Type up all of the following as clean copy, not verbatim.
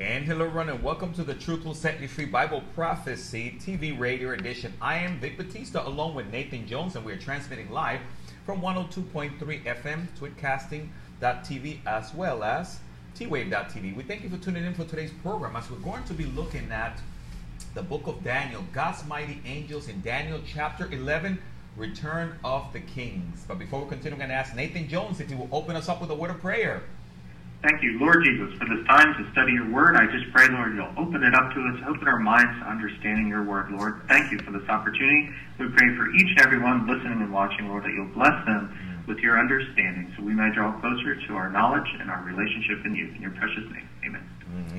And hello everyone, and welcome to the Truth Will Set You Free Bible Prophecy TV Radio Edition. I am Vic Batista along with Nathan Jones, and we are transmitting live from 102.3 FM, twitcasting.tv, as well as T Wave.tv. We thank you for tuning in for today's program, as we're going to be looking at the book of Daniel, God's mighty angels in Daniel chapter 11, Return of the Kings. But before we continue, I'm going to ask Nathan Jones if he will open us up with a word of prayer. Thank you, Lord Jesus, for this time to study your word. I just pray, Lord, you'll open it up to us, open our minds to understanding your word, Lord. Thank you for this opportunity. We pray for each and every one listening and watching, Lord, that you'll bless them with your understanding so we may draw closer to our knowledge and our relationship in you. In your precious name, amen.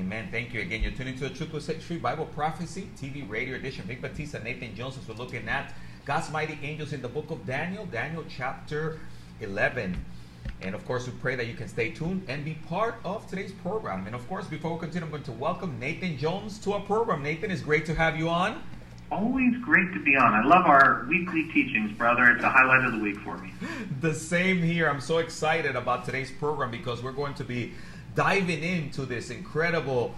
Amen. Thank you again. You're tuning to the Truth Will Set You Free Bible Prophecy TV Radio Edition. Vic Batista, Nathan Jones. We're looking at God's mighty angels in the book of Daniel, Daniel chapter 11. And of course, we pray that you can stay tuned and be part of today's program. And of course, before we continue, I'm going to welcome Nathan Jones to our program. Nathan, it's great to have you on. Always great to be on. I love our weekly teachings, brother. It's the highlight of the week for me. The same here. I'm so excited about today's program because we're going to be diving into this incredible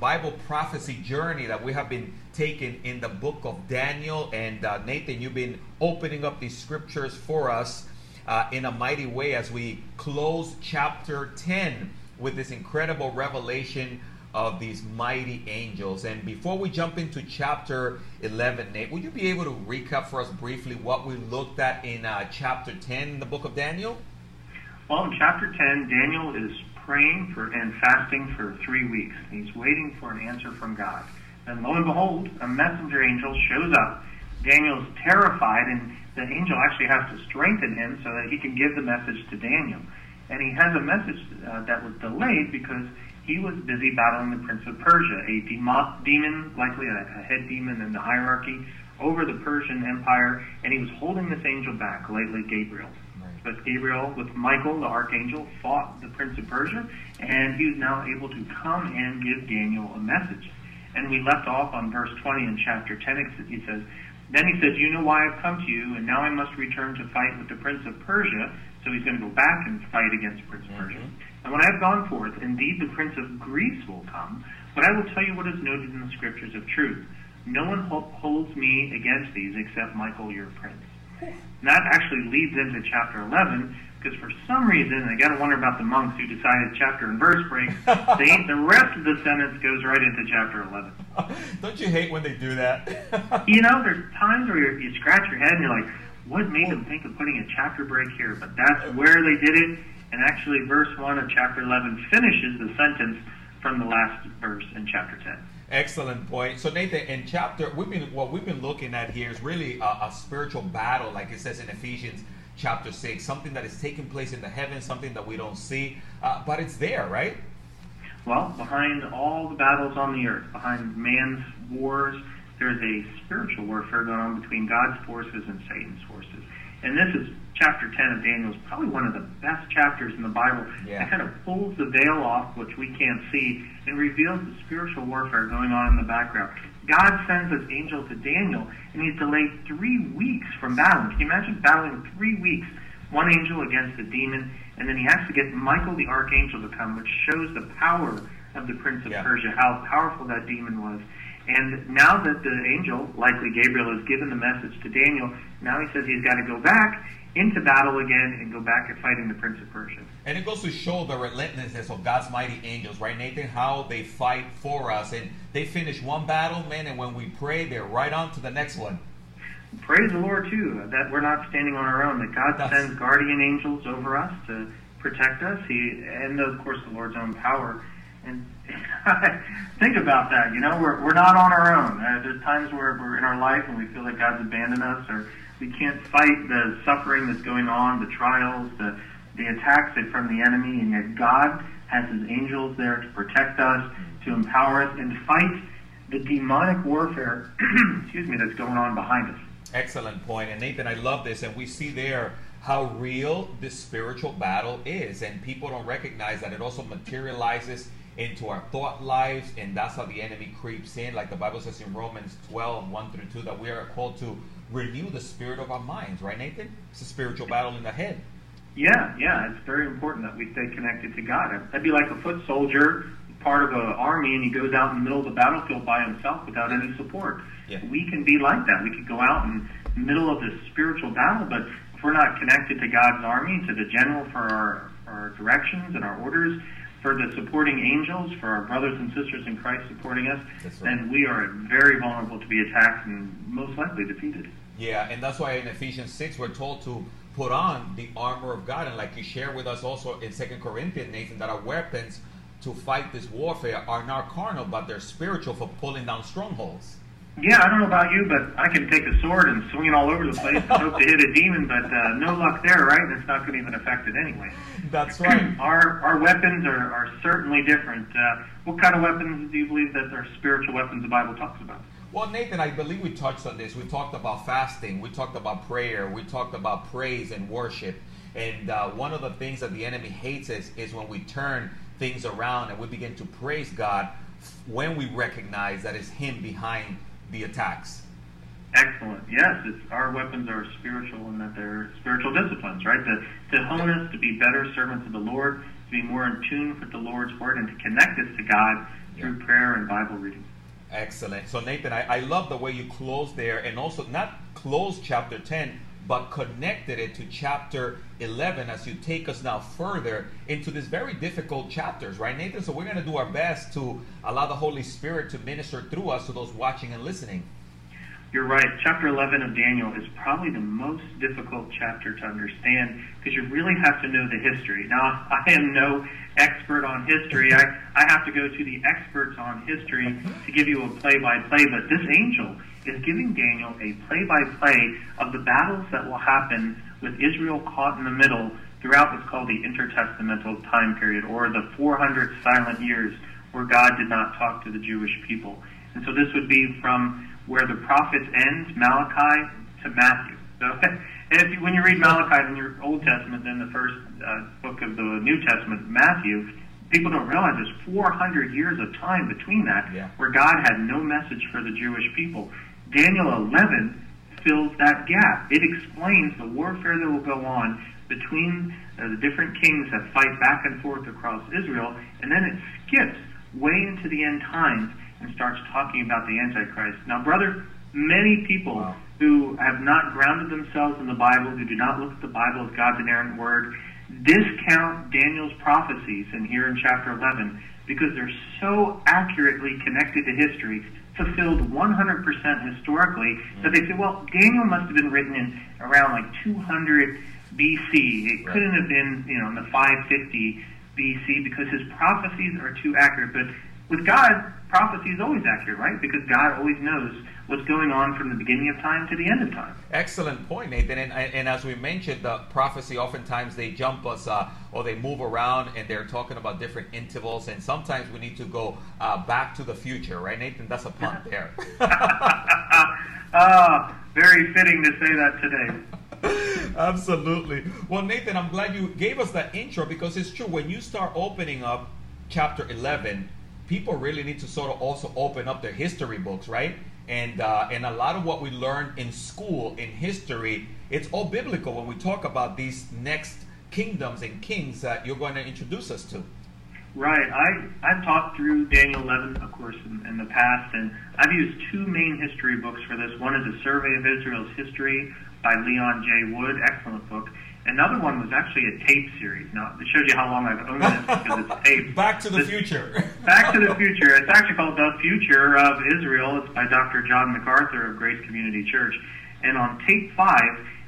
Bible prophecy journey that we have been taking in the book of Daniel. And Nathan, you've been opening up these scriptures for us in a mighty way as we close chapter 10 with this incredible revelation of these mighty angels. And before we jump into chapter 11, Nate, would you be able to recap for us briefly what we looked at in chapter 10 in the book of Daniel? Well, in chapter 10, Daniel is praying for and fasting for 3 weeks. He's waiting for an answer from God. And lo and behold, a messenger angel shows up. Daniel's terrified, and the angel actually has to strengthen him so that he can give the message to Daniel. And he has a message that was delayed because he was busy battling the Prince of Persia, a demon, likely a head demon in the hierarchy, over the Persian Empire, and he was holding this angel back, lately Gabriel. Right. But Gabriel, with Michael, the archangel, fought the Prince of Persia, and he was now able to come and give Daniel a message. And we left off on verse 20 in chapter 10. He says, "Then he said, 'You know why I've come to you, and now I must return to fight with the Prince of Persia.'" So he's going to go back and fight against the Prince of Persia. "And when I have gone forth, indeed the Prince of Greece will come, but I will tell you what is noted in the Scriptures of truth. No one holds me against these except Michael, your prince." And that actually leads into chapter 11, because for some reason, I got to wonder about the monks who decided chapter and verse breaks. The rest of the sentence goes right into chapter 11. Don't you hate when they do that? You know, there's times where you scratch your head and you're like, what made them think of putting a chapter break here? But that's where they did it. And actually, verse 1 of chapter 11 finishes the sentence from the last verse in chapter 10. Excellent point. So Nathan, in chapter, what we've been looking at here is really a spiritual battle, like it says in Ephesians chapter 6, something that is taking place in the heavens, something that we don't see, but it's there, right? Well, behind all the battles on the earth, behind man's wars, there's a spiritual warfare going on between God's forces and Satan's forces. And this is chapter 10 of Daniel, is probably one of the best chapters in the Bible. Yeah. It kind of pulls the veil off, which we can't see, and reveals the spiritual warfare going on in the background. God sends his angel to Daniel, and he's delayed 3 weeks from battling. Can you imagine battling 3 weeks, one angel against a demon, and then he has to get Michael the archangel to come, which shows the power of the Prince of Persia, how powerful that demon was. And now that the angel, likely Gabriel, has given the message to Daniel, now he says he's got to go back into battle again and go back and fighting the Prince of Persia. And it goes to show the relentlessness of God's mighty angels, right, Nathan? How they fight for us. And they finish one battle, man, and when we pray, they're right on to the next one. Praise the Lord, too, that we're not standing on our own, that God sends guardian angels over us to protect us, and, of course, the Lord's own power. And think about that, you know, we're not on our own. There's times where we're in our life and we feel like God's abandoned us, or we can't fight the suffering that's going on, the trials, the attacks from the enemy, and yet God has his angels there to protect us, to empower us, and fight the demonic warfare excuse me, that's going on behind us. Excellent point. And Nathan, I love this, and we see there how real this spiritual battle is, and people don't recognize that it also materializes into our thought lives, and that's how the enemy creeps in. Like the Bible says in Romans 12, 1 through 2, that we are called to renew the spirit of our minds, right, Nathan? It's a spiritual battle in the head. Yeah, it's very important that we stay connected to God. That'd be like a foot soldier part of an army and he goes out in the middle of the battlefield by himself without any support. Yeah. We can be like that. We could go out in the middle of this spiritual battle, but if we're not connected to God's army, to the general for our directions and our orders, for the supporting angels, for our brothers and sisters in Christ supporting us, right, then we are very vulnerable to be attacked and most likely defeated. Yeah, and that's why in Ephesians 6 we're told to put on the armor of God, and like you share with us also in 2 Corinthians, Nathan, that our weapons to fight this warfare are not carnal, but they're spiritual for pulling down strongholds. Yeah, I don't know about you, but I can take a sword and swing it all over the place and hope to hit a demon, but no luck there, right? And it's not going to even affect it anyway. That's right. Our weapons are certainly different. What kind of weapons do you believe that are spiritual weapons the Bible talks about? Well, Nathan, I believe we touched on this. We talked about fasting. We talked about prayer. We talked about praise and worship. And one of the things that the enemy hates is when we turn things around and we begin to praise God when we recognize that it's Him behind the attacks. Excellent. Yes, our weapons are spiritual and that they're spiritual disciplines, right? To hone us, to be better servants of the Lord, to be more in tune with the Lord's Word, and to connect us to God through prayer and Bible reading. Excellent. So, Nathan, I love the way you closed there, and also not closed chapter 10, but connected it to chapter 11 as you take us now further into these very difficult chapters, right, Nathan? So we're going to do our best to allow the Holy Spirit to minister through us to those watching and listening. You're right. Chapter 11 of Daniel is probably the most difficult chapter to understand because you really have to know the history. Now, I am no expert on history. I have to go to the experts on history to give you a play-by-play, but this angel is giving Daniel a play-by-play of the battles that will happen with Israel caught in the middle throughout what's called the intertestamental time period, or the 400 silent years where God did not talk to the Jewish people. And so this would be from where the prophets end, Malachi, to Matthew. So, when you read Malachi in your Old Testament, then the first book of the New Testament, Matthew, people don't realize there's 400 years of time between that where God had no message for the Jewish people. Daniel 11 fills that gap. It explains the warfare that will go on between the different kings that fight back and forth across Israel, and then it skips way into the end times and starts talking about the Antichrist. Now, brother, many people who have not grounded themselves in the Bible, who do not look at the Bible as God's inerrant word, discount Daniel's prophecies in here in chapter 11 because they're so accurately connected to history, fulfilled 100% historically, that they say, well, Daniel must have been written in around like 200 B.C. It couldn't have been, you know, in the 550 B.C. because his prophecies are too accurate. But with God, prophecy is always accurate, right? Because God always knows what's going on from the beginning of time to the end of time. Excellent point, Nathan. And as we mentioned, the prophecy, oftentimes they jump us or they move around and they're talking about different intervals. And sometimes we need to go back to the future, right, Nathan? That's a pun there. Very fitting to say that today. Absolutely. Well, Nathan, I'm glad you gave us that intro because it's true. When you start opening up chapter 11, people really need to sort of also open up their history books, right? And a lot of what we learn in school, in history, it's all biblical when we talk about these next kingdoms and kings that you're going to introduce us to. Right. I've taught through Daniel 11, of course, in the past, and I've used two main history books for this. One is A Survey of Israel's History by Leon J. Wood, excellent book. Another one was actually a tape series. Now, it shows you how long I've owned it because it's taped. Back to the Future. Back to the Future. It's actually called The Future of Israel. It's by Dr. John MacArthur of Grace Community Church. And on tape 5,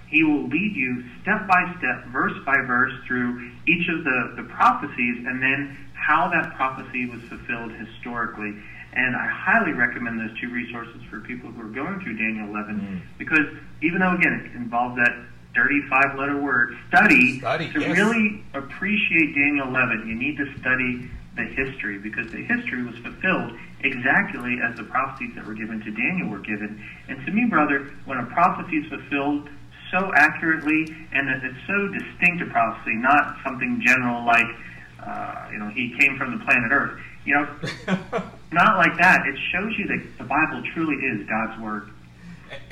he will lead you step by step, verse by verse, through each of the prophecies and then how that prophecy was fulfilled historically. And I highly recommend those two resources for people who are going through Daniel 11 because even though, again, it involves that 35-letter word, study to really appreciate Daniel 11. You need to study the history because the history was fulfilled exactly as the prophecies that were given to Daniel were given. And to me, brother, when a prophecy is fulfilled so accurately and it's so distinct a prophecy, not something general like, he came from the planet Earth, not like that. It shows you that the Bible truly is God's Word.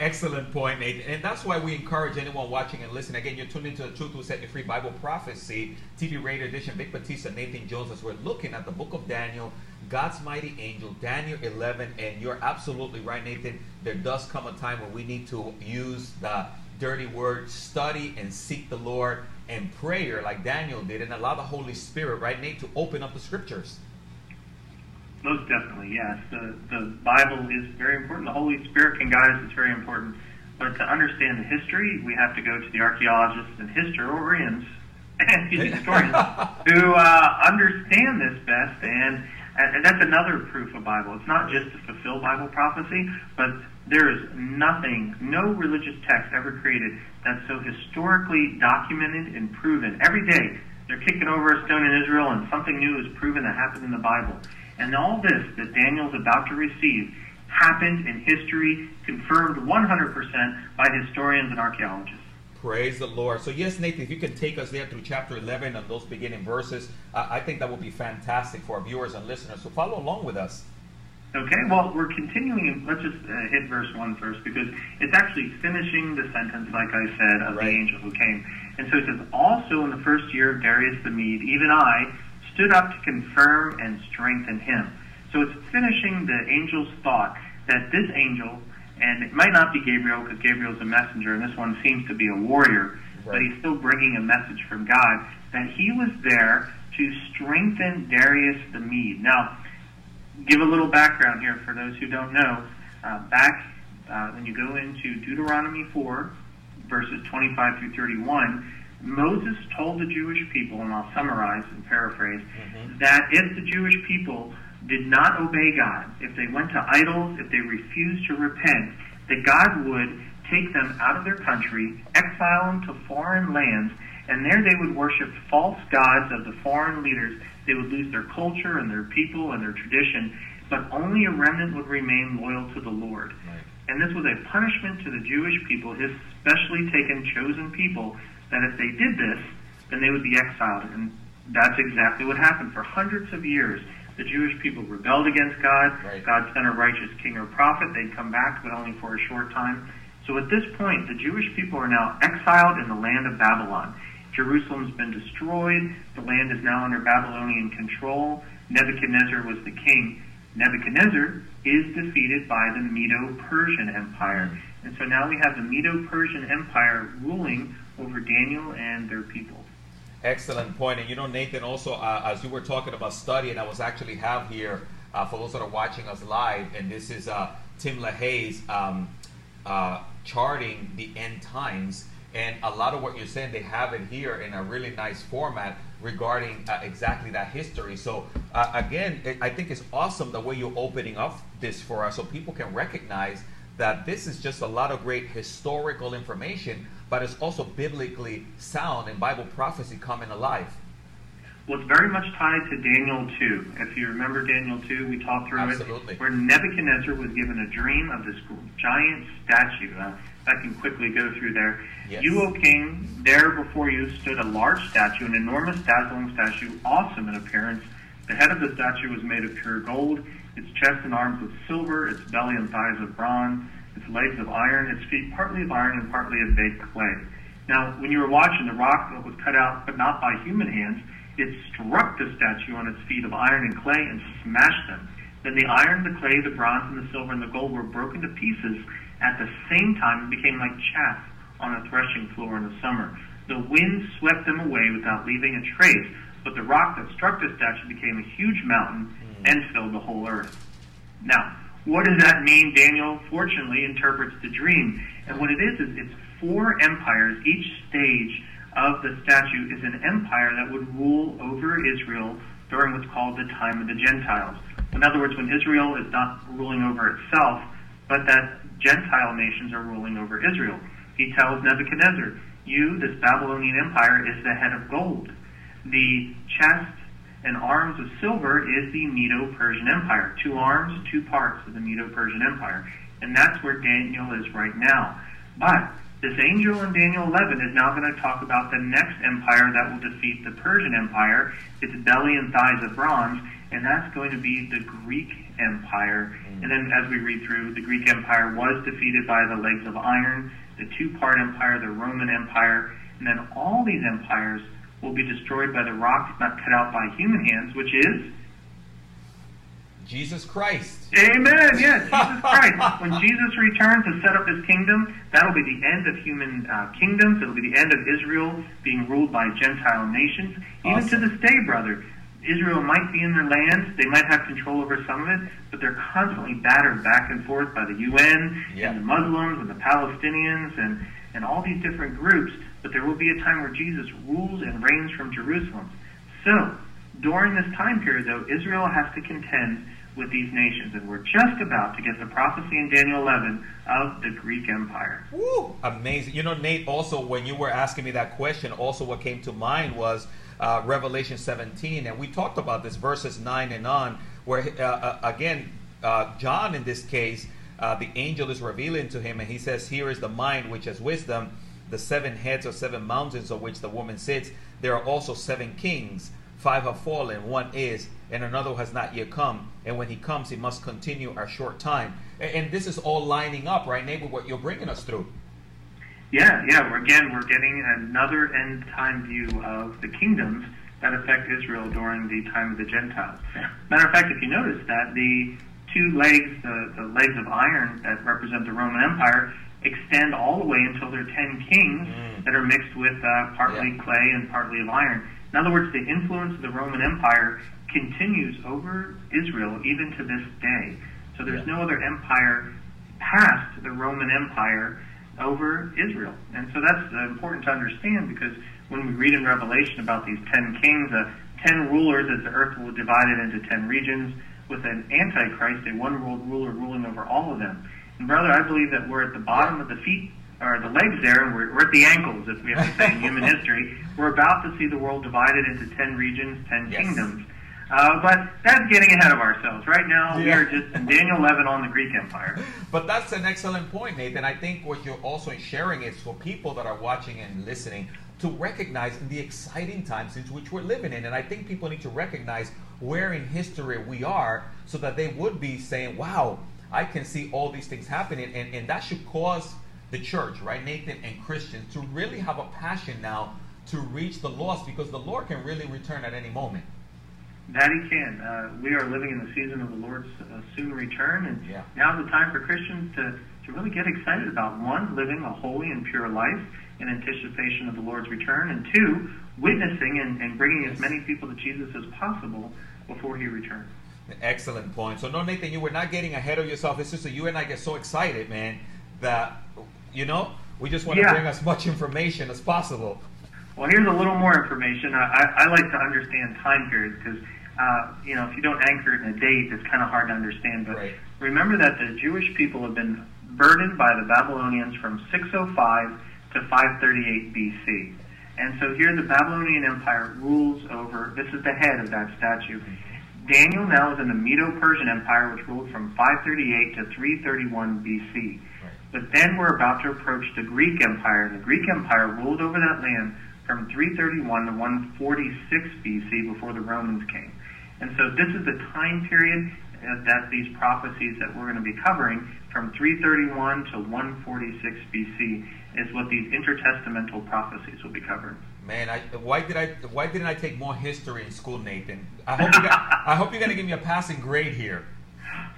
Excellent point, Nathan. And that's why we encourage anyone watching and listening. Again, you're tuned into the Truth Will Set You Free Bible Prophecy TV Radio Edition. Vic Batista, Nathan Jones, as we're looking at the book of Daniel, God's mighty angel, Daniel 11. And you're absolutely right, Nathan. There does come a time when we need to use the dirty word, study and seek the Lord and prayer like Daniel did, and allow the Holy Spirit, right, Nate, to open up the scriptures. Most definitely, yes. The Bible is very important. The Holy Spirit can guide us. It's very important. But to understand the history, we have to go to the archaeologists and historians who understand this best. And that's another proof of Bible. It's not just to fulfill Bible prophecy, but there is nothing, no religious text ever created that's so historically documented and proven. Every day, they're kicking over a stone in Israel and something new is proven that happened in the Bible. And all this that Daniel's about to receive happened in history, confirmed 100% by historians and archaeologists. Praise the Lord. So yes, Nathan, if you can take us there through chapter 11 and those beginning verses, I think that would be fantastic for our viewers and listeners. So follow along with us. Okay, well, we're continuing. Let's just hit verse 1 first, because it's actually finishing the sentence, like I said, of the angel who came. And so it says, also in the first year of Darius the Mede, even I stood up to confirm and strengthen him. So it's finishing the angel's thought that this angel, and it might not be Gabriel, because Gabriel's a messenger, and this one seems to be a warrior, but he's still bringing a message from God, that he was there to strengthen Darius the Mede. Now, give a little background here for those who don't know. When you go into Deuteronomy 4, verses 25 through 31, Moses told the Jewish people, and I'll summarize and paraphrase, that if the Jewish people did not obey God, if they went to idols, if they refused to repent, that God would take them out of their country, exile them to foreign lands, and there they would worship false gods of the foreign leaders. They would lose their culture and their people and their tradition, but only a remnant would remain loyal to the Lord. Right. And this was a punishment to the Jewish people, his specially taken chosen people, that if they did this, then they would be exiled. And that's exactly what happened. For hundreds of years, the Jewish people rebelled against God. Right. God sent a righteous king or prophet. They'd come back, but only for a short time. So at this point, the Jewish people are now exiled in the land of Babylon. Jerusalem's been destroyed. The land is now under Babylonian control. Nebuchadnezzar was the king. Nebuchadnezzar is defeated by the Medo-Persian Empire. And so now we have the Medo-Persian Empire ruling over Daniel and their people. Excellent point. And you know, Nathan, also as you were talking about study, and I was actually have here for those that are watching us live, and this is Tim LaHaye's charting the end times. And a lot of what you're saying, they have it here in a really nice format regarding exactly that history. So again, I think it's awesome the way you're opening up this for us so people can recognize that this is just a lot of great historical information, but it's also biblically sound and Bible prophecy coming alive. Well, it's very much tied to Daniel 2. If you remember Daniel 2, we talked through it, where Nebuchadnezzar was given a dream of this giant statue. I can quickly go through there. Yes. You, O king, there before you stood a large statue, an enormous, dazzling statue, awesome in appearance. The head of the statue was made of pure gold, its chest and arms of silver, its belly and thighs of bronze, its legs of iron, its feet partly of iron and partly of baked clay. Now, when you were watching, the rock that was cut out, but not by human hands, it struck the statue on its feet of iron and clay and smashed them. Then the iron, the clay, the bronze, and the silver, and the gold were broken to pieces. At the same time, it became like chaff on a threshing floor in the summer. The wind swept them away without leaving a trace, but the rock that struck the statue became a huge mountain and filled the whole earth. Now, what does that mean? Daniel, fortunately, interprets the dream. And what it is it's four empires. Each stage of the statue is an empire that would rule over Israel during what's called the time of the Gentiles. In other words, when Israel is not ruling over itself, but that Gentile nations are ruling over Israel. He tells Nebuchadnezzar, you, this Babylonian empire, is the head of gold. The chest and arms of silver is the Medo-Persian Empire. Two arms, two parts of the Medo-Persian Empire. And that's where Daniel is right now. But this angel in Daniel 11 is now going to talk about the next empire that will defeat the Persian Empire. Its belly and thighs of bronze, and that's going to be the Greek Empire. And then as we read through, the Greek Empire was defeated by the legs of iron, the two-part empire, the Roman Empire, and then all these empires will be destroyed by the rock not cut out by human hands, which is Jesus Christ. Amen. Yes, Jesus Christ. When Jesus returns to set up his kingdom, that'll be the end of human kingdoms. It'll be the end of Israel being ruled by Gentile nations. Even to this day, brother, Israel might be in their land. They might have control over some of it, but they're constantly battered back and forth by the UN and the Muslims and the Palestinians and all these different groups. But there will be a time where Jesus rules and reigns from Jerusalem. So, during this time period, though, Israel has to contend with these nations, and we're just about to get the prophecy in Daniel 11 of the Greek Empire. Woo! Amazing. You know, Nate, also when you were asking me that question, also what came to mind was Revelation 17, and we talked about this, verses 9 and on, where again, John in this case, the angel is revealing to him, and he says, "Here is the mind which has wisdom, the seven heads or seven mountains on which the woman sits. There are also seven kings. Five have fallen, one is, and another has not yet come. And when he comes, he must continue our short time." And this is all lining up, right, Nate, with what you're bringing us through. Yeah. We're getting another end-time view of the kingdoms that affect Israel during the time of the Gentiles. Matter of fact, if you notice that the two legs, the legs of iron that represent the Roman Empire, extend all the way until there are 10 kings that are mixed with partly clay and partly of iron. In other words, the influence of the Roman Empire continues over Israel even to this day. So there's no other empire past the Roman Empire over Israel. And so that's important to understand, because when we read in Revelation about these 10 kings, 10 rulers, as the earth will divide it into 10 regions, with an antichrist, a one-world ruler ruling over all of them. And brother, I believe that we're at the bottom of the feet, or the legs there, and we're at the ankles, if we have to say, in human history. We're about to see the world divided into 10 regions, 10 kingdoms. But that's getting ahead of ourselves. Right now, we are just in Daniel 11 on the Greek Empire. But that's an excellent point, Nathan. I think what you're also sharing is for people that are watching and listening to recognize the exciting times in which we're living in. And I think people need to recognize where in history we are, so that they would be saying, wow, I can see all these things happening. And that should cause the church, right, Nathan, and Christians to really have a passion now to reach the lost, because the Lord can really return at any moment. That he can. We are living in the season of the Lord's soon return, and now's the time for Christians to really get excited about, one, living a holy and pure life in anticipation of the Lord's return, and two, witnessing and bringing as many people to Jesus as possible before he returns. Excellent point. So no, Nathan, you were not getting ahead of yourself. It's just that you and I get so excited, man, that, you know, we just want to bring as much information as possible. Well, here's a little more information. I like to understand time periods, because, you know, if you don't anchor it in a date, it's kind of hard to understand. But remember that the Jewish people have been burdened by the Babylonians from 605 to 538 BC. And so here the Babylonian Empire rules over, this is the head of that statue. Daniel now is in the Medo-Persian Empire, which ruled from 538 to 331 BC. But then we're about to approach the Greek Empire. And the Greek Empire ruled over that land from 331 to 146 BC, before the Romans came. And so this is the time period that these prophecies that we're going to be covering, from 331 to 146 BC, is what these intertestamental prophecies will be covering. Man, why didn't I take more history in school, Nathan? I hope you're going to give me a passing grade here.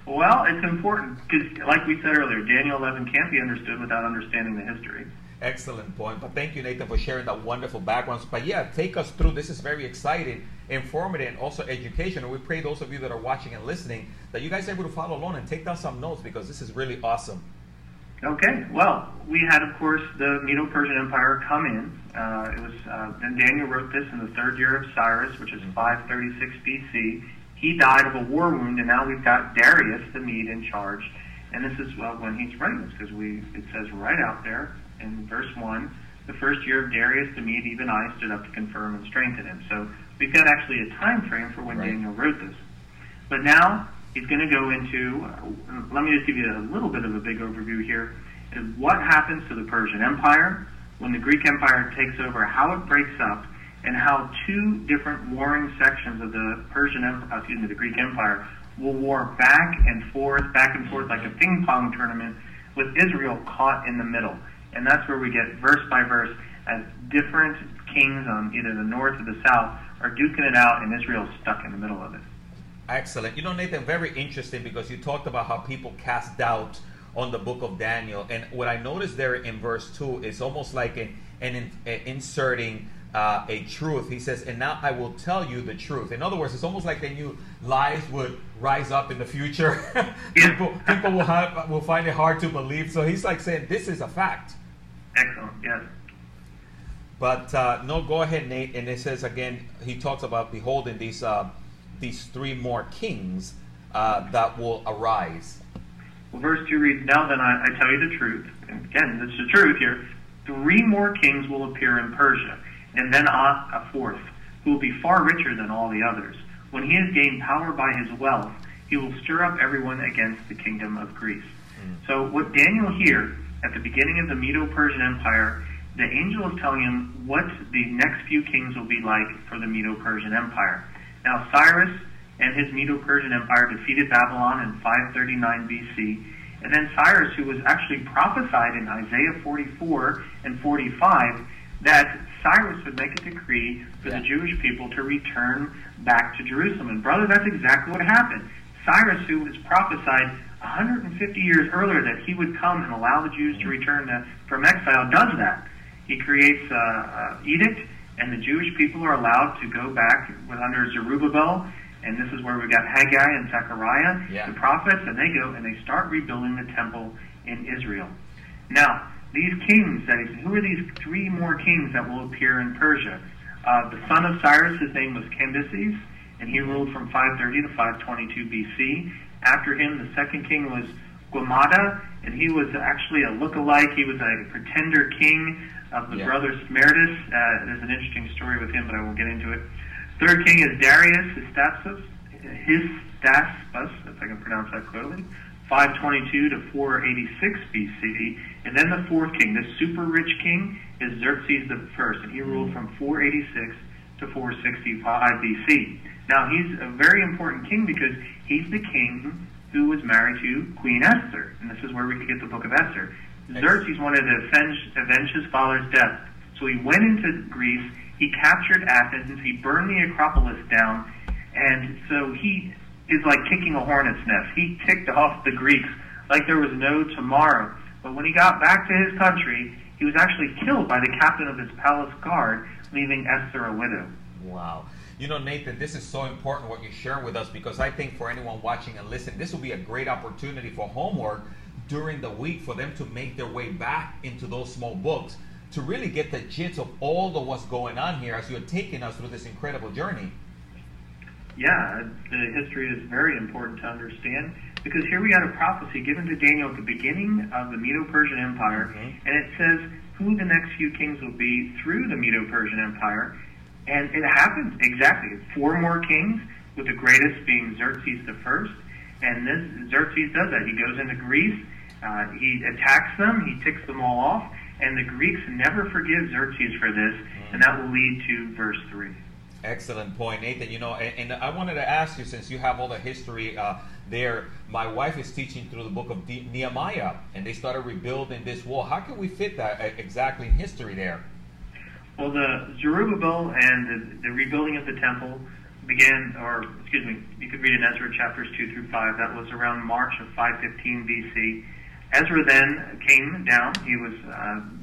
Well, it's important, because like we said earlier, Daniel 11 can't be understood without understanding the history. Excellent point. But thank you, Nathan, for sharing that wonderful background. But yeah, take us through. This is very exciting, informative, and also educational. We pray those of you that are watching and listening that you guys are able to follow along and take down some notes, because this is really awesome. Okay. Well, we had, of course, the Medo-Persian Empire come in. Then Daniel wrote this in the third year of Cyrus, which is 536 BC. He died of a war wound, and now we've got Darius the Mede in charge. And this is when he's writing this, because it says right out there in verse 1, the first year of Darius the Mede, even I stood up to confirm and strengthen him. So we've got actually a time frame for when Daniel wrote this. But now he's going to go into, let me just give you a little bit of a big overview here, is what happens to the Persian Empire when the Greek Empire takes over, how it breaks up, and how two different warring sections of the the Greek Empire will war back and forth like a ping pong tournament, with Israel caught in the middle. And that's where we get verse by verse as different kings on either the north or the south are duking it out, and Israel's stuck in the middle of it. Excellent. You know, Nathan, very interesting, because you talked about how people cast doubt on the book of Daniel. And what I noticed there in verse 2 is almost like an inserting a truth. He says, and now I will tell you the truth. In other words, it's almost like they knew lies would rise up in the future. People will find it hard to believe. So he's like saying, this is a fact. Excellent, yes. But no, go ahead, Nate. And it says again, he talks about beholding these three more kings that will arise. Well, verse 2 reads, now then I tell you the truth. And again, it's the truth here. Three more kings will appear in Persia, and then a fourth, who will be far richer than all the others. When he has gained power by his wealth, he will stir up everyone against the kingdom of Greece. Mm. So what Daniel here, at the beginning of the Medo-Persian Empire, the angel is telling him what the next few kings will be like for the Medo-Persian Empire. Now Cyrus and his Medo-Persian Empire defeated Babylon in 539 BC, and then Cyrus, who was actually prophesied in Isaiah 44 and 45, that Cyrus would make a decree for the Jewish people to return back to Jerusalem. And brother, that's exactly what happened. Cyrus, who was prophesied 150 years earlier that he would come and allow the Jews to return from exile, does that. He creates an edict, and the Jewish people are allowed to go back under Zerubbabel, and this is where we got Haggai and Zechariah, the prophets, and they go and they start rebuilding the temple in Israel. Now, these kings, who are these three more kings that will appear in Persia? The son of Cyrus, his name was Cambyses, and he ruled from 530 to 522 BC. After him, the second king was Gwamada, and he was actually a look-alike. He was a pretender king of the brother Smerdis. There's an interesting story with him, but I won't get into it. Third king is Darius Hystaspes, if I can pronounce that clearly, 522 to 486 BC. And then the fourth king, this super rich king, is Xerxes I, and he ruled from 486 to 465 BC. Now, he's a very important king because he's the king who was married to Queen Esther, and this is where we could get the Book of Esther. Xerxes wanted to avenge his father's death, so he went into Greece, he captured Athens, he burned the Acropolis down, and so he is like kicking a hornet's nest. He ticked off the Greeks like there was no tomorrow. But when he got back to his country, he was actually killed by the captain of his palace guard, leaving Esther a widow. Wow. You know, Nathan, this is so important what you share with us, because I think for anyone watching and listening, this will be a great opportunity for homework during the week for them to make their way back into those small books to really get the gist of all of what's going on here as you're taking us through this incredible journey. Yeah, the history is very important to understand, because here we had a prophecy given to Daniel at the beginning of the Medo-Persian Empire, and it says who the next few kings will be through the Medo-Persian Empire, and it happens exactly. Four more kings, with the greatest being Xerxes the First, and this Xerxes does that. He goes into Greece, he attacks them, he ticks them all off, and the Greeks never forgive Xerxes for this, and that will lead to verse 3. Excellent point, Nathan. You know, and I wanted to ask you, since you have all the history there, my wife is teaching through the book of Nehemiah, and they started rebuilding this wall. How can we fit that exactly in history there? Well, the Zerubbabel and the rebuilding of the temple began, you could read in Ezra chapters 2 through 5. That was around March of 515 BC. Ezra then came down. He was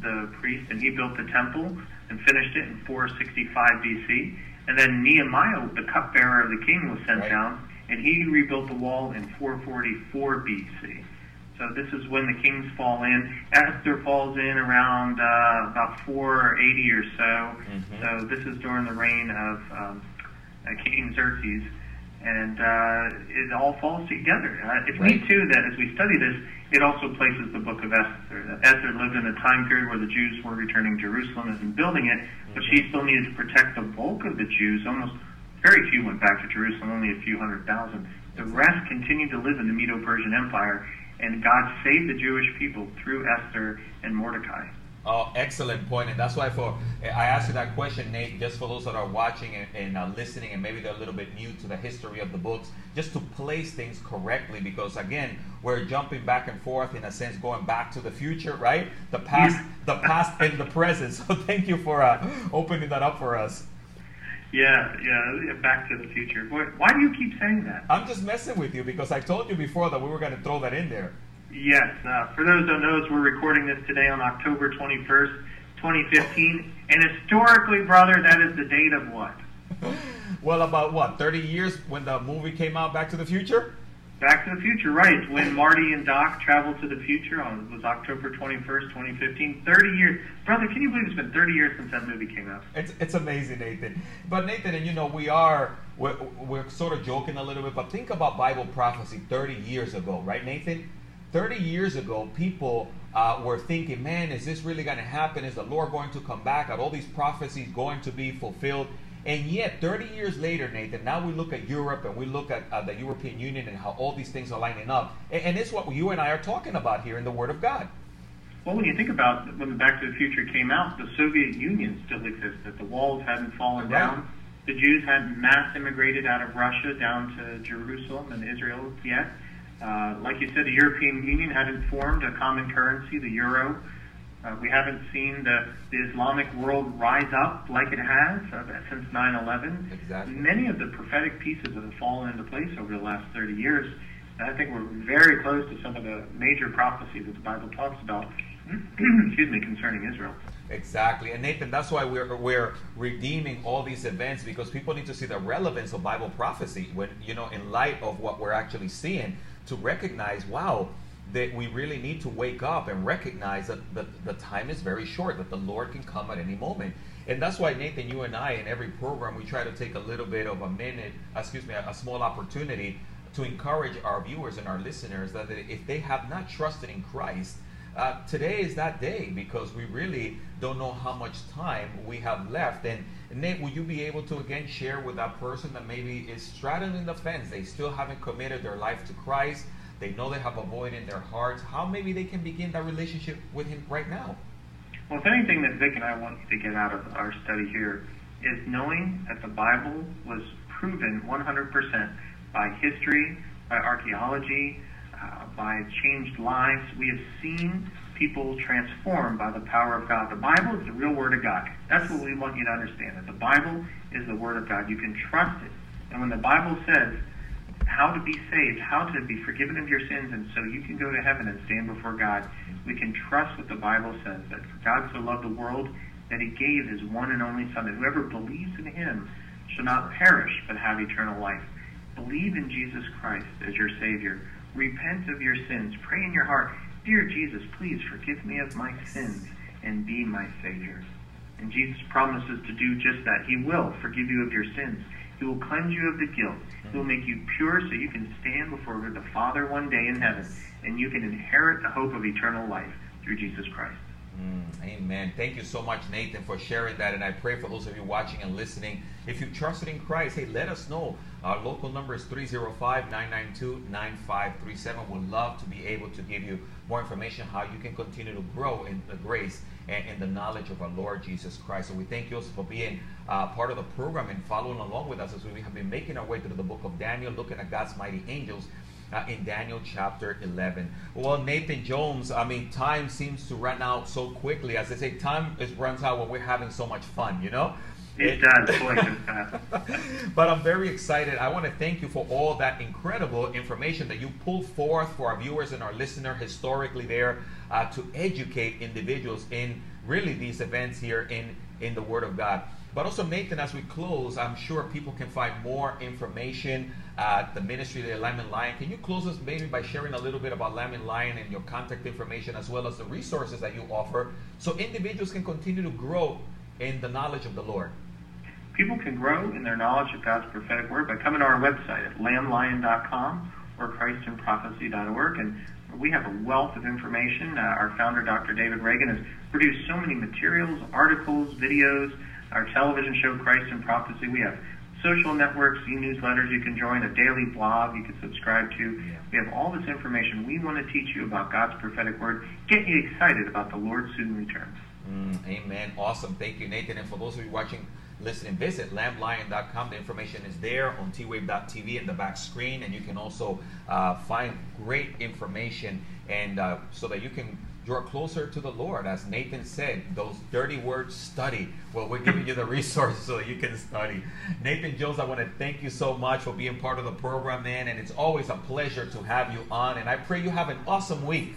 the priest, and he built the temple and finished it in 465 BC. And then Nehemiah, the cupbearer of the king, was sent down, and he rebuilt the wall in 444 BC. So this is when the kings fall in. Esther falls in around about 480 or so. So this is during the reign of King Xerxes. And it all falls together. It's neat, too, that as we study this, it also places the book of Esther. Esther lived in a time period where the Jews were returning to Jerusalem and building it, but she still needed to protect the bulk of the Jews. Almost very few went back to Jerusalem, only a few 100,000. The rest continued to live in the Medo-Persian Empire, and God saved the Jewish people through Esther and Mordecai. Oh, excellent point. And that's why I asked you that question, Nate, just for those that are watching and listening, and maybe they're a little bit new to the history of the books, just to place things correctly, because again, we're jumping back and forth, in a sense, going back to the future, right? The past and the present. So thank you for opening that up for us. Yeah, back to the future. Boy, why do you keep saying that? I'm just messing with you, because I told you before that we were going to throw that in there. Yes. For those who don't know, we're recording this today on October 21st, 2015. And historically, brother, that is the date of what? Well, about what, 30 years when the movie came out, Back to the Future? Back to the Future, right. When Marty and Doc traveled to the future was October 21st, 2015. 30 years. Brother, can you believe it's been 30 years since that movie came out? It's amazing, Nathan. But Nathan, and you know, we're sort of joking a little bit, but think about Bible prophecy 30 years ago, right, Nathan? 30 years ago, people were thinking, man, is this really going to happen? Is the Lord going to come back? Are all these prophecies going to be fulfilled? And yet, 30 years later, Nathan, now we look at Europe and we look at the European Union and how all these things are lining up. And it's what you and I are talking about here in the Word of God. Well, when you think about when the Back to the Future came out, the Soviet Union still existed. The walls hadn't fallen down. The Jews hadn't mass immigrated out of Russia down to Jerusalem and Israel yet. Like you said, the European Union hadn't formed a common currency, the euro. We haven't seen the Islamic world rise up like it has since 9/11. Exactly. Many of the prophetic pieces have fallen into place over the last 30 years. And I think we're very close to some of the major prophecies that the Bible talks about, excuse me, concerning Israel. Exactly. And Nathan, that's why we're redeeming all these events, because people need to see the relevance of Bible prophecy when, you know, in light of what we're actually seeing, to recognize, wow, that we really need to wake up and recognize that the time is very short, that the Lord can come at any moment. And that's why, Nathan, you and I, in every program, we try to take a little bit of a small opportunity to encourage our viewers and our listeners that if they have not trusted in Christ, today is that day, because we really don't know how much time we have left. And Nate, will you be able to again share with that person that maybe is straddling the fence? They still haven't committed their life to Christ. They know they have a void in their hearts. How maybe they can begin that relationship with Him right now? Well, if anything that Vic and I want you to get out of our study here is knowing that the Bible was proven 100% by history, by archaeology, by changed lives. We have seen people transformed by the power of God. The Bible is the real Word of God. That's what we want you to understand, that the Bible is the Word of God. You can trust it. And when the Bible says how to be saved, how to be forgiven of your sins, and so you can go to heaven and stand before God, we can trust what the Bible says, that God so loved the world that He gave His one and only Son, that whoever believes in Him shall not perish but have eternal life. Believe in Jesus Christ as your Savior. Repent of your sins. Pray in your heart, dear Jesus, please forgive me of my sins and be my Savior. And Jesus promises to do just that. He will forgive you of your sins. He will cleanse you of the guilt. He will make you pure so you can stand before the Father one day in heaven, and you can inherit the hope of eternal life through Jesus Christ. Amen. Thank you so much, Nathan, for sharing that. And I pray for those of you watching and listening, if you've trusted in Christ, hey, let us know. Our local number is 305-992-9537. We'd love to be able to give you more information how you can continue to grow in the grace and in the knowledge of our Lord Jesus Christ. So we thank you also for being part of the program and following along with us as we have been making our way through the book of Daniel, looking at God's mighty angels in Daniel chapter 11. Well, Nathan Jones, I mean, time seems to run out so quickly. As they say, time runs out when we're having so much fun, you know? It does. But I'm very excited. I want to thank you for all that incredible information that you pulled forth for our viewers and our listener historically there to educate individuals in really these events here in the Word of God. But also, Nathan, as we close, I'm sure people can find more information at the ministry of the Lamb and Lion. Can you close us maybe by sharing a little bit about Lamb and Lion and your contact information, as well as the resources that you offer, so individuals can continue to grow in the knowledge of the Lord? People can grow in their knowledge of God's prophetic word by coming to our website at lamblion.com or christandprophecy.org. And we have a wealth of information. Our founder, Dr. David Reagan, has produced so many materials, articles, videos, our television show, Christ and Prophecy. We have social networks, e-newsletters you can join, a daily blog you can subscribe to. We have all this information. We want to teach you about God's prophetic word, get you excited about the Lord's soon return. Amen. Awesome. Thank you, Nathan. And for those of you watching, listening, visit lamblion.com. The information is there on T Wave.tv in the back screen. And you can also find great information and so that you can draw closer to the Lord. As Nathan said, those dirty words, study. Well, we're giving you the resources so that you can study. Nathan Jones, I want to thank you so much for being part of the program, man. And it's always a pleasure to have you on. And I pray you have an awesome week.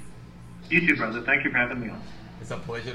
You too, brother. Thank you for having me on. It's a pleasure.